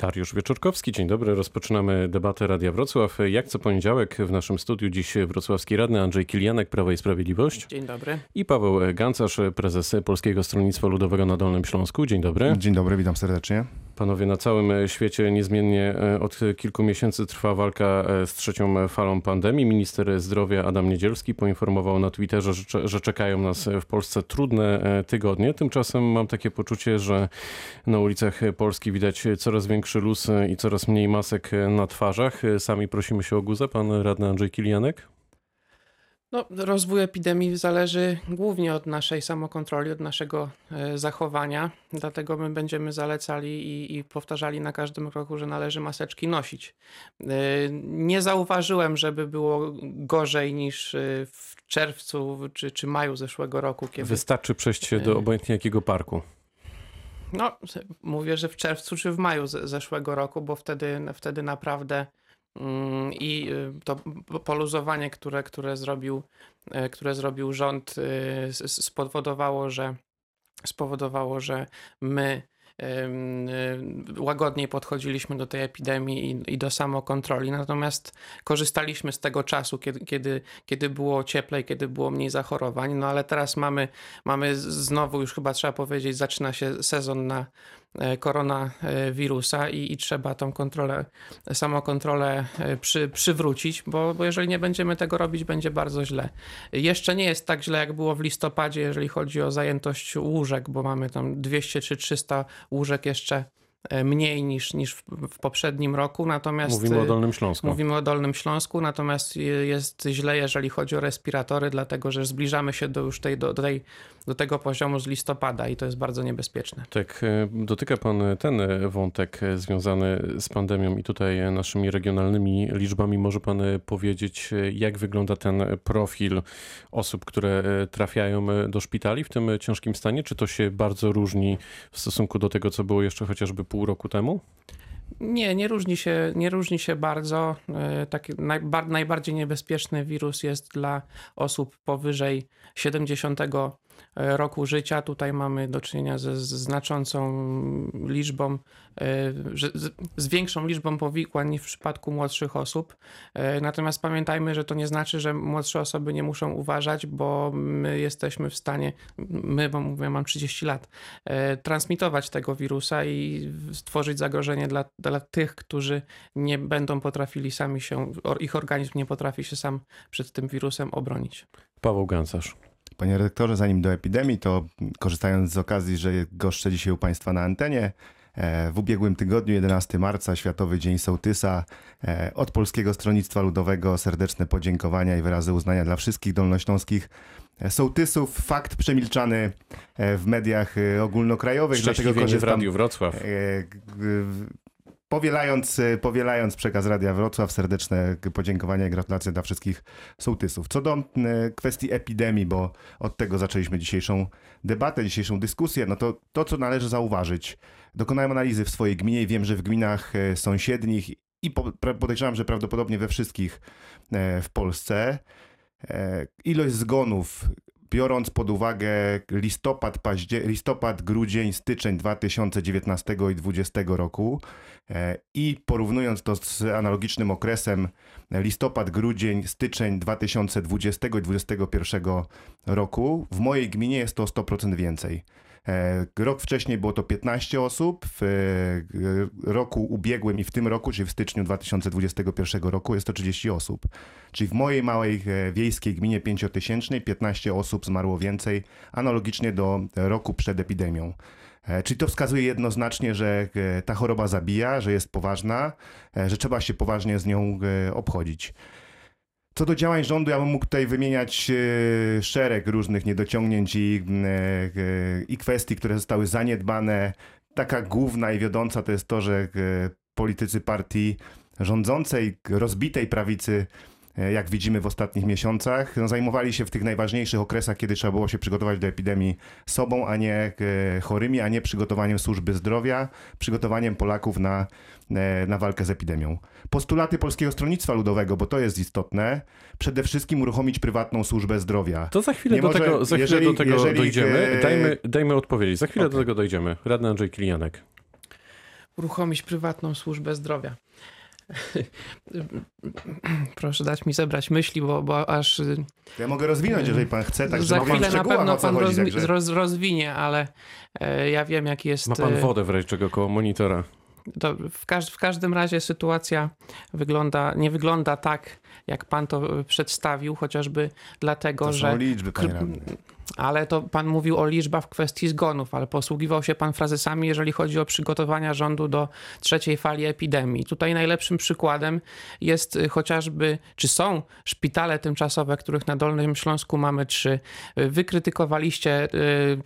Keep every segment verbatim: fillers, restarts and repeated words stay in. Tariusz Wieczorkowski, dzień dobry. Rozpoczynamy debatę Radia Wrocław. Jak co poniedziałek w naszym studiu dziś wrocławski radny Andrzej Kilianek, Prawo i Sprawiedliwość. Dzień dobry. I Paweł Gancarz, prezes Polskiego Stronnictwa Ludowego na Dolnym Śląsku. Dzień dobry. Dzień dobry, witam serdecznie. Panowie, na całym świecie niezmiennie od kilku miesięcy trwa walka z trzecią falą pandemii. Minister zdrowia Adam Niedzielski poinformował na Twitterze, że czekają nas w Polsce trudne tygodnie. Tymczasem mam takie poczucie, że na ulicach Polski widać coraz większy luz i coraz mniej masek na twarzach. Sami prosimy się o guzę, pan radny Andrzej Kilianek. No, rozwój epidemii zależy głównie od naszej samokontroli, od naszego zachowania. Dlatego my będziemy zalecali i, i powtarzali na każdym kroku, że należy maseczki nosić. Nie zauważyłem, żeby było gorzej niż w czerwcu czy, czy maju zeszłego roku. Kiedy... Wystarczy przejść się do obojętnie jakiego parku. No, mówię, że w czerwcu czy w maju zeszłego roku, bo wtedy, wtedy naprawdę... I to poluzowanie, które, które, zrobił, które zrobił rząd, spowodowało, że spowodowało, że my łagodniej podchodziliśmy do tej epidemii i, i do samokontroli. Natomiast korzystaliśmy z tego czasu, kiedy, kiedy, kiedy było cieplej, kiedy było mniej zachorowań. No ale teraz mamy, mamy znowu, już chyba trzeba powiedzieć, zaczyna się sezon na koronawirusa i, i trzeba tą kontrolę, samokontrolę przy, przywrócić, bo, bo jeżeli nie będziemy tego robić, będzie bardzo źle. Jeszcze nie jest tak źle, jak było w listopadzie, jeżeli chodzi o zajętość łóżek, bo mamy tam dwieście czy trzysta łóżek jeszcze mniej niż, niż w, w poprzednim roku. Natomiast mówimy o Dolnym Śląsku. Mówimy o Dolnym Śląsku, natomiast jest źle, jeżeli chodzi o respiratory, dlatego że zbliżamy się do już tej, do, tej, do tego poziomu z listopada i to jest bardzo niebezpieczne. Tak, dotyka pan ten wątek związany z pandemią i tutaj naszymi regionalnymi liczbami. Może pan powiedzieć, jak wygląda ten profil osób, które trafiają do szpitali w tym ciężkim stanie? Czy to się bardzo różni w stosunku do tego, co było jeszcze chociażby pół roku temu? Nie, nie różni się, nie różni się bardzo. Taki najba, najbardziej niebezpieczny wirus jest dla osób powyżej siedemdziesiątego roku życia. Tutaj mamy do czynienia ze znaczącą liczbą, z większą liczbą powikłań niż w przypadku młodszych osób. Natomiast pamiętajmy, że to nie znaczy, że młodsze osoby nie muszą uważać, bo my jesteśmy w stanie, my, bo mówię, mam trzydzieści lat, transmitować tego wirusa i stworzyć zagrożenie dla, dla tych, którzy nie będą potrafili sami się, ich organizm nie potrafi się sam przed tym wirusem obronić. Paweł Gancarz. Panie redaktorze, zanim do epidemii, to korzystając z okazji, że goszczę dzisiaj u Państwa na antenie, w ubiegłym tygodniu, jedenastego marca, Światowy Dzień Sołtysa, od Polskiego Stronnictwa Ludowego serdeczne podziękowania i wyrazy uznania dla wszystkich dolnośląskich sołtysów. Fakt przemilczany w mediach ogólnokrajowych. Szczęśliwie dlatego korzystam w Radiu Wrocław. Powielając, powielając przekaz Radia Wrocław, serdeczne podziękowania i gratulacje dla wszystkich sołtysów. Co do kwestii epidemii, bo od tego zaczęliśmy dzisiejszą debatę, dzisiejszą dyskusję, no to to, co należy zauważyć. Dokonałem analizy w swojej gminie i wiem, że w gminach sąsiednich i podejrzewam, że prawdopodobnie we wszystkich w Polsce ilość zgonów, biorąc pod uwagę listopad, paździe- listopad, grudzień, styczeń dwa tysiące dziewiętnastego i dwa tysiące dwudziestego roku i porównując to z analogicznym okresem listopad, grudzień, styczeń dwa tysiące dwudziestego i dwa tysiące dwudziestego pierwszego roku, w mojej gminie jest to sto procent więcej. Rok wcześniej było to piętnaście osób, w roku ubiegłym i w tym roku, czyli w styczniu dwa tysiące dwudziestego pierwszego roku jest to trzydzieści osób. Czyli w mojej małej wiejskiej gminie pięciotysięcznej piętnaście osób zmarło więcej, analogicznie do roku przed epidemią. Czyli to wskazuje jednoznacznie, że ta choroba zabija, że jest poważna, że trzeba się poważnie z nią obchodzić. Co do działań rządu, ja bym mógł tutaj wymieniać szereg różnych niedociągnięć i, i kwestii, które zostały zaniedbane. Taka główna i wiodąca to jest to, że politycy partii rządzącej, rozbitej prawicy, jak widzimy w ostatnich miesiącach, no, zajmowali się w tych najważniejszych okresach, kiedy trzeba było się przygotować do epidemii sobą, a nie chorymi, a nie przygotowaniem służby zdrowia, przygotowaniem Polaków na, na walkę z epidemią. Postulaty Polskiego Stronnictwa Ludowego, bo to jest istotne, przede wszystkim uruchomić prywatną służbę zdrowia. To za chwilę nie do może, tego, za jeżeli, chwilę do tego jeżeli, dojdziemy. Dajmy, dajmy odpowiedzi. Za chwilę okay. do tego dojdziemy. Radny Andrzej Kilianek. uruchomić prywatną służbę zdrowia. Proszę dać mi zebrać myśli, bo, bo aż... Ja mogę rozwinąć, jeżeli pan chce. Tak, za chwilę na pewno pan chodzi, rozmi- także... roz- rozwinie, ale e, ja wiem, jak jest... Ma pan wodę w razie czego koło monitora. To w, każ- w każdym razie sytuacja wygląda, nie wygląda tak, jak pan to przedstawił, chociażby dlatego, to że... To są liczby, panie radny. Ale to pan mówił o liczbach w kwestii zgonów, ale posługiwał się pan frazesami, jeżeli chodzi o przygotowania rządu do trzeciej fali epidemii. Tutaj najlepszym przykładem jest chociażby, czy są szpitale tymczasowe, których na Dolnym Śląsku mamy trzy. Wy krytykowaliście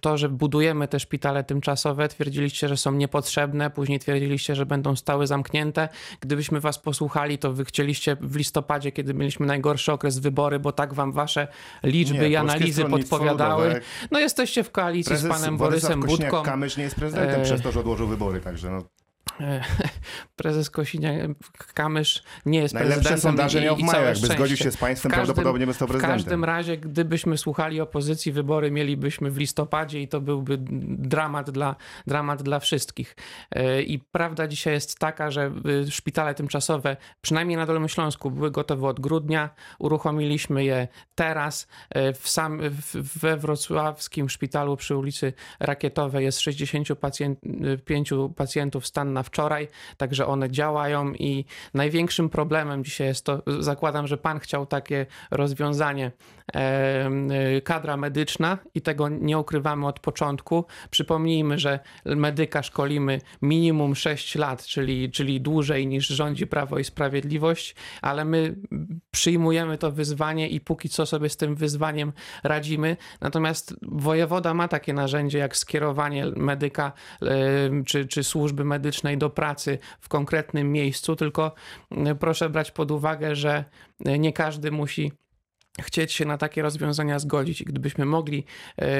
to, że budujemy te szpitale tymczasowe, twierdziliście, że są niepotrzebne, później twierdziliście, że będą stały zamknięte. Gdybyśmy was posłuchali, to wy chcieliście w listopadzie, kiedy mieliśmy najgorszy okres, wybory, bo tak wam wasze liczby Nie, i analizy podpowiadały. No jesteście w koalicji Prezes z panem Borysem Budką. Kamysz nie jest prezydentem e... przez to, że odłożył wybory, także no. Prezes Kosiniak-Kamysz nie jest Najlepsze prezydentem. Najlepsze sondaże miał w maju. Jakby zgodził się z państwem, każdym, prawdopodobnie by stał prezydentem. W każdym razie, gdybyśmy słuchali opozycji, wybory mielibyśmy w listopadzie i to byłby dramat dla, dramat dla wszystkich. I prawda dzisiaj jest taka, że szpitale tymczasowe, przynajmniej na Dolnym Śląsku, były gotowe od grudnia. Uruchomiliśmy je teraz. W sam, we wrocławskim szpitalu przy ulicy Rakietowej jest sześćdziesięciu pacjent, pięciu pacjentów stan na wczoraj, także one działają i największym problemem dzisiaj jest to, zakładam, że pan chciał takie rozwiązanie, kadra medyczna i tego nie ukrywamy od początku. Przypomnijmy, że medyka szkolimy minimum sześć lat, czyli, czyli dłużej niż rządzi Prawo i Sprawiedliwość, ale my przyjmujemy to wyzwanie i póki co sobie z tym wyzwaniem radzimy. Natomiast wojewoda ma takie narzędzie jak skierowanie medyka czy, czy służby medycznej do pracy w konkretnym miejscu, tylko proszę brać pod uwagę, że nie każdy musi chcieć się na takie rozwiązania zgodzić. I gdybyśmy mogli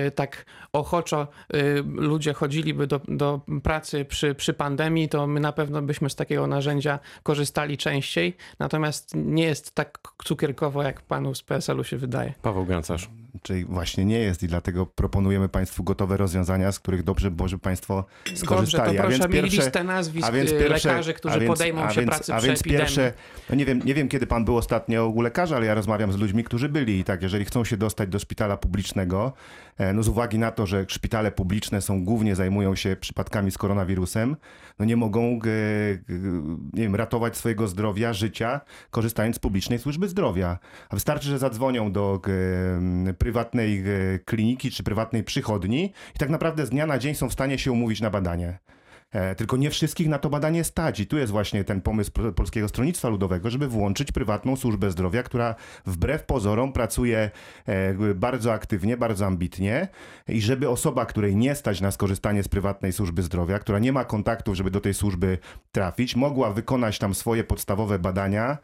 y, tak ochoczo y, ludzie chodziliby do, do pracy przy, przy pandemii, to my na pewno byśmy z takiego narzędzia korzystali częściej. Natomiast nie jest tak cukierkowo, jak panu z P S L u się wydaje. Paweł Gancarz. Czyli właśnie nie jest i dlatego proponujemy państwu gotowe rozwiązania, z których dobrze Boże państwo skorzystali. Dobrze, to proszę, a więc pierwsze, mi listę nazwisk a więc pierwsze, lekarzy, którzy a więc, podejmą a się więc, pracy a przy więc epidemii. Pierwsze, no nie wiem, nie wiem, kiedy pan był ostatnio u lekarza, ale ja rozmawiam z ludźmi, którzy byli i tak, jeżeli chcą się dostać do szpitala publicznego, no z uwagi na to, że szpitale publiczne są głównie zajmują się przypadkami z koronawirusem, no nie mogą nie wiem, ratować swojego zdrowia, życia, korzystając z publicznej służby zdrowia. A wystarczy, że zadzwonią do prywatnej kliniki czy prywatnej przychodni i tak naprawdę z dnia na dzień są w stanie się umówić na badanie. Tylko nie wszystkich na to badanie stać i tu jest właśnie ten pomysł Polskiego Stronnictwa Ludowego, żeby włączyć prywatną służbę zdrowia, która wbrew pozorom pracuje bardzo aktywnie, bardzo ambitnie i żeby osoba, której nie stać na skorzystanie z prywatnej służby zdrowia, która nie ma kontaktów, żeby do tej służby trafić, mogła wykonać tam swoje podstawowe badania,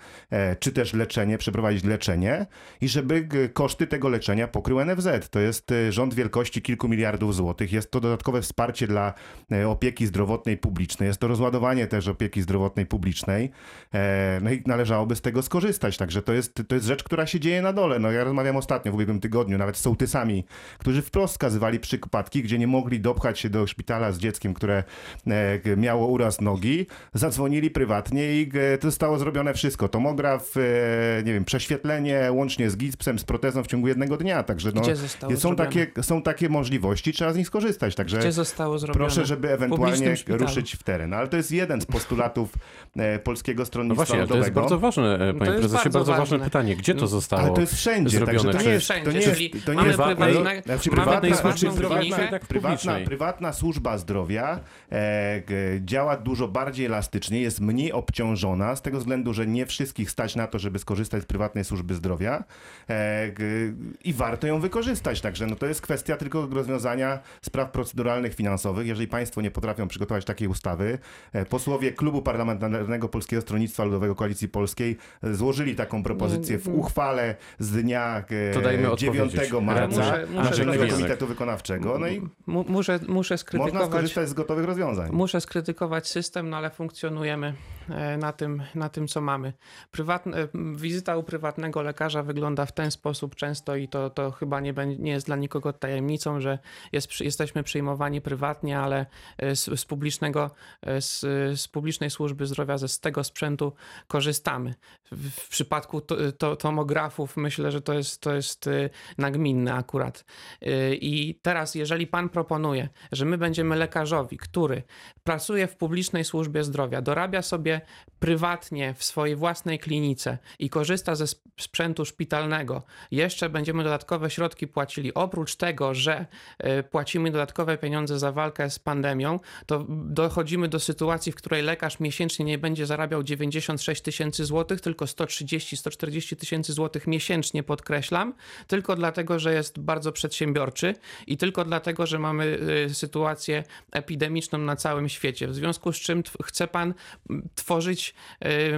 czy też leczenie, przeprowadzić leczenie i żeby koszty tego leczenia pokrył N F Z. To jest rząd wielkości kilku miliardów złotych. Jest to dodatkowe wsparcie dla opieki zdrowotnej publicznej. Jest to rozładowanie też opieki zdrowotnej publicznej. No i należałoby z tego skorzystać. Także to jest, to jest rzecz, która się dzieje na dole. No ja rozmawiam ostatnio, w ubiegłym tygodniu, nawet z sołtysami, którzy wprost wskazywali przypadki, gdzie nie mogli dopchać się do szpitala z dzieckiem, które miało uraz nogi. Zadzwonili prywatnie i to zostało zrobione wszystko. Tomograf, nie wiem, prześwietlenie, łącznie z gipsem, z protezą w ciągu jednego dnia. Także no, są zrobione? takie są takie możliwości, trzeba z nich skorzystać. Także gdzie zostało zrobione? Proszę, żeby ewentualnie ruszyć w teren. Ale to jest jeden z postulatów Polskiego Stronnictwa Ludowego. No właśnie, to jest bardzo ważne, panie prezesie, bardzo, bardzo ważne pytanie. Gdzie to zostało? Ale to jest wszędzie. Zrobione. Także to nie jest wszędzie. To nie jest, to nie jest prywatnej, znaczy prywatnej, prywatnej, prywatna, prywatna, prywatna służba zdrowia e, działa dużo bardziej elastycznie, jest mniej obciążona z tego względu, że nie wszystkich stać na to, żeby skorzystać z prywatnej służby zdrowia e, i warto ją wykorzystać. Także no, to jest kwestia tylko rozwiązania spraw proceduralnych, finansowych. Jeżeli państwo nie potrafią przygotować takiej ustawy. Posłowie Klubu Parlamentarnego Polskiego Stronnictwa Ludowego Koalicji Polskiej złożyli taką propozycję w uchwale z dnia dziewiątego marca Naczelnego Komitetu Wykonawczego. No i muszę, muszę skrytykować, można skorzystać z gotowych rozwiązań. Muszę skrytykować system, no ale funkcjonujemy na tym, na tym co mamy. Prywatne, wizyta u prywatnego lekarza wygląda w ten sposób często i to, to chyba nie, nie jest dla nikogo tajemnicą, że jest, jesteśmy przyjmowani prywatnie, ale z, z publicznego, z, z publicznej służby zdrowia, ze, z tego sprzętu korzystamy. W, w przypadku to, to, tomografów myślę, że to jest, to jest nagminne akurat. I teraz, jeżeli pan proponuje, że my będziemy lekarzowi, który pracuje w publicznej służbie zdrowia, dorabia sobie prywatnie w swojej własnej klinice i korzysta ze sprzętu szpitalnego, jeszcze będziemy dodatkowe środki płacili. Oprócz tego, że płacimy dodatkowe pieniądze za walkę z pandemią, to dochodzimy do sytuacji, w której lekarz miesięcznie nie będzie zarabiał dziewięćdziesiąt sześć tysięcy złotych, tylko sto trzydzieści do stu czterdziestu tysięcy złotych miesięcznie, podkreślam, tylko dlatego, że jest bardzo przedsiębiorczy i tylko dlatego, że mamy sytuację epidemiczną na całym świecie. W związku z czym t- chce pan tworzyć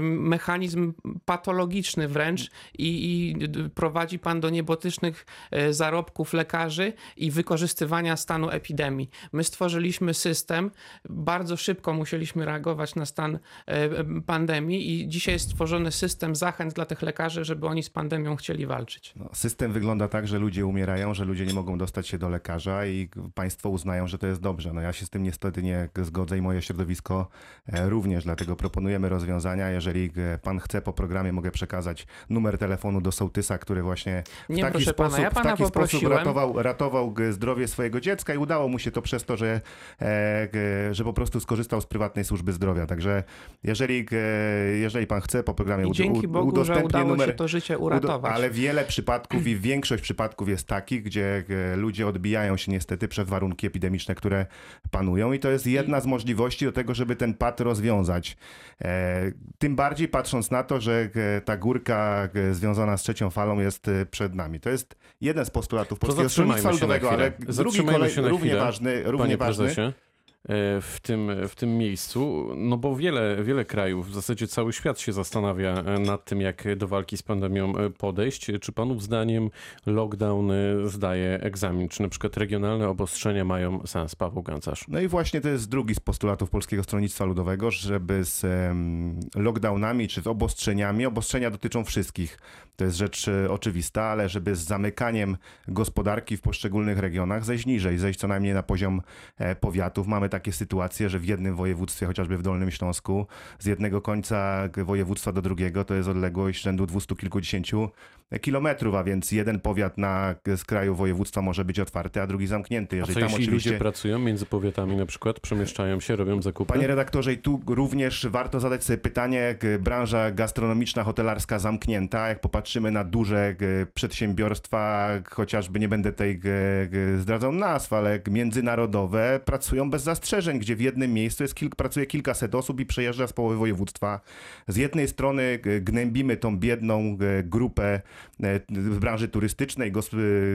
mechanizm patologiczny wręcz i, i prowadzi pan do niebotycznych zarobków lekarzy i wykorzystywania stanu epidemii. My stworzyliśmy system, bardzo szybko musieliśmy reagować na stan pandemii i dzisiaj jest stworzony system zachęt dla tych lekarzy, żeby oni z pandemią chcieli walczyć. No, system wygląda tak, że ludzie umierają, że ludzie nie mogą dostać się do lekarza i państwo uznają, że to jest dobrze. No ja się z tym niestety nie zgodzę i moje środowisko również, dlatego proponujemy rozwiązania. Jeżeli pan chce, po programie mogę przekazać numer telefonu do sołtysa, który właśnie w nie, taki sposób, pana, ja pana w taki sposób ratował, ratował zdrowie swojego dziecka i udało mu się to przez to, że, że po prostu skorzystał z prywatnej służby zdrowia. Także jeżeli, jeżeli pan chce, po programie udostępnię numer. I dzięki Bogu, udostępnię że udało numer, się to życie uratować. Ale wiele przypadków i większość przypadków jest takich, gdzie ludzie odbijają się niestety przez warunki epidemiczne, które panują i to jest jedna z możliwości do tego, żeby ten pad rozwiązać. Tym bardziej patrząc na to, że ta górka związana z trzecią falą jest przed nami. To jest jeden z postulatów Polskiego Stronnictwa Ludowego, ale drugi kolej, równie chwilę, ważny, równie ważny. Prezesie. W tym, w tym miejscu, no bo wiele, wiele krajów, w zasadzie cały świat się zastanawia nad tym, jak do walki z pandemią podejść. Czy panów zdaniem lockdown zdaje egzamin? Czy na przykład regionalne obostrzenia mają sens? Paweł Gancarz. No i właśnie to jest drugi z postulatów Polskiego Stronnictwa Ludowego, żeby z lockdownami czy z obostrzeniami, obostrzenia dotyczą wszystkich, to jest rzecz oczywista, ale żeby z zamykaniem gospodarki w poszczególnych regionach zejść niżej, zejść co najmniej na poziom powiatów. Mamy takie sytuacje, że w jednym województwie, chociażby w Dolnym Śląsku, z jednego końca województwa do drugiego to jest odległość rzędu dwustu kilkudziesięciu kilometrów, a więc jeden powiat na skraju województwa może być otwarty, a drugi zamknięty. Jeżeli, a co, tam jeśli oczywiście ludzie pracują między powiatami na przykład, przemieszczają się, robią zakupy? Panie redaktorze, i tu również warto zadać sobie pytanie, branża gastronomiczna, hotelarska zamknięta, jak popatrzymy na duże przedsiębiorstwa, chociażby nie będę tej zdradzał nazw, ale międzynarodowe, pracują bez zastrzeżeń, gdzie w jednym miejscu jest kilk, pracuje kilkaset osób i przejeżdża z połowy województwa. Z jednej strony gnębimy tą biedną grupę w branży turystycznej,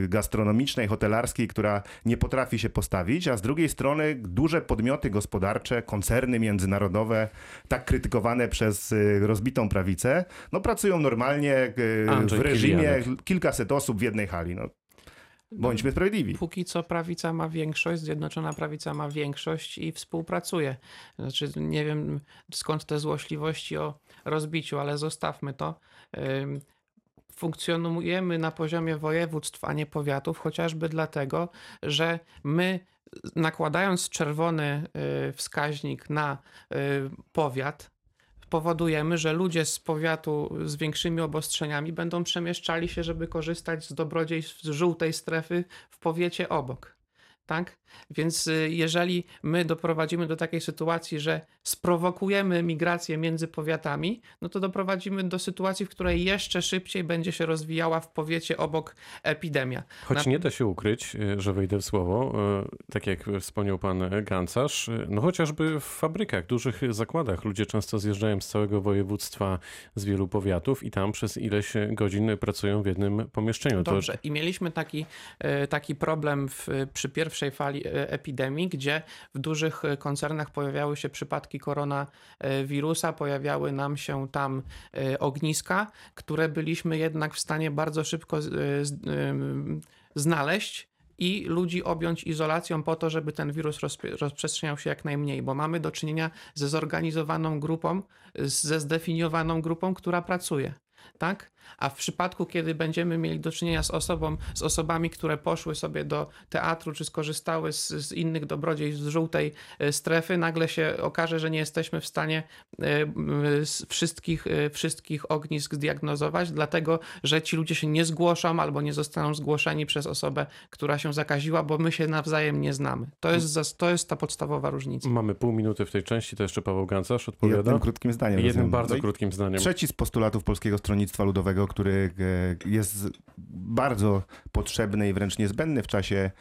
gastronomicznej, hotelarskiej, która nie potrafi się postawić, a z drugiej strony duże podmioty gospodarcze, koncerny międzynarodowe, tak krytykowane przez rozbitą prawicę, no pracują normalnie Andrzej w reżimie Kilianek. Kilkaset osób w jednej hali. No. Bądźmy sprawiedliwi. Póki co prawica ma większość, Zjednoczona Prawica ma większość i współpracuje. Znaczy, nie wiem skąd te złośliwości o rozbiciu, ale zostawmy to. Funkcjonujemy na poziomie województw, a nie powiatów, chociażby dlatego, że my, nakładając czerwony wskaźnik na powiat, powodujemy, że ludzie z powiatu z większymi obostrzeniami będą przemieszczali się, żeby korzystać z dobrodziejstw z żółtej strefy w powiecie obok. Tak? Więc jeżeli my doprowadzimy do takiej sytuacji, że sprowokujemy migrację między powiatami, no to doprowadzimy do sytuacji, w której jeszcze szybciej będzie się rozwijała w powiecie obok epidemia. Choć Na... nie da się ukryć, że wejdę w słowo, tak jak wspomniał pan Gancarz, no chociażby w fabrykach, dużych zakładach ludzie często zjeżdżają z całego województwa, z wielu powiatów i tam przez ileś godzin pracują w jednym pomieszczeniu. Dobrze. To... I mieliśmy taki, taki problem w, przy pierwszym pierwszej fali epidemii, gdzie w dużych koncernach pojawiały się przypadki koronawirusa, pojawiały nam się tam ogniska, które byliśmy jednak w stanie bardzo szybko znaleźć i ludzi objąć izolacją po to, żeby ten wirus rozprzestrzeniał się jak najmniej, bo mamy do czynienia ze zorganizowaną grupą, ze zdefiniowaną grupą, która pracuje. Tak? A w przypadku, kiedy będziemy mieli do czynienia z osobą, z osobami, które poszły sobie do teatru, czy skorzystały z, z innych dobrodziejstw z żółtej strefy, nagle się okaże, że nie jesteśmy w stanie wszystkich, wszystkich ognisk zdiagnozować, dlatego, że ci ludzie się nie zgłoszą albo nie zostaną zgłoszeni przez osobę, która się zakaziła, bo my się nawzajem nie znamy. To jest, to jest ta podstawowa różnica. Mamy pół minuty w tej części, to jeszcze Paweł Gancarz odpowiada. Jednym krótkim zdaniem. Jednym bardzo no krótkim zdaniem. Trzeci z postulatów Polskiego Stronnictwa Ludowego, który jest bardzo potrzebny i wręcz niezbędny w czasie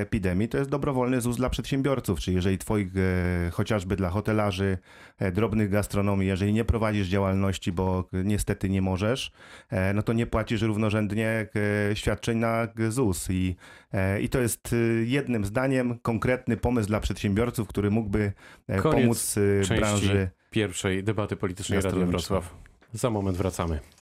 epidemii, to jest dobrowolny ZUS dla przedsiębiorców, czyli jeżeli twoich, chociażby dla hotelarzy, drobnych gastronomii, jeżeli nie prowadzisz działalności, bo niestety nie możesz, no to nie płacisz równorzędnie świadczeń na ZUS i, i to jest jednym zdaniem konkretny pomysł dla przedsiębiorców, który mógłby Koniec pomóc branży. Części pierwszej debaty politycznej Radia Wrocław. Za moment wracamy.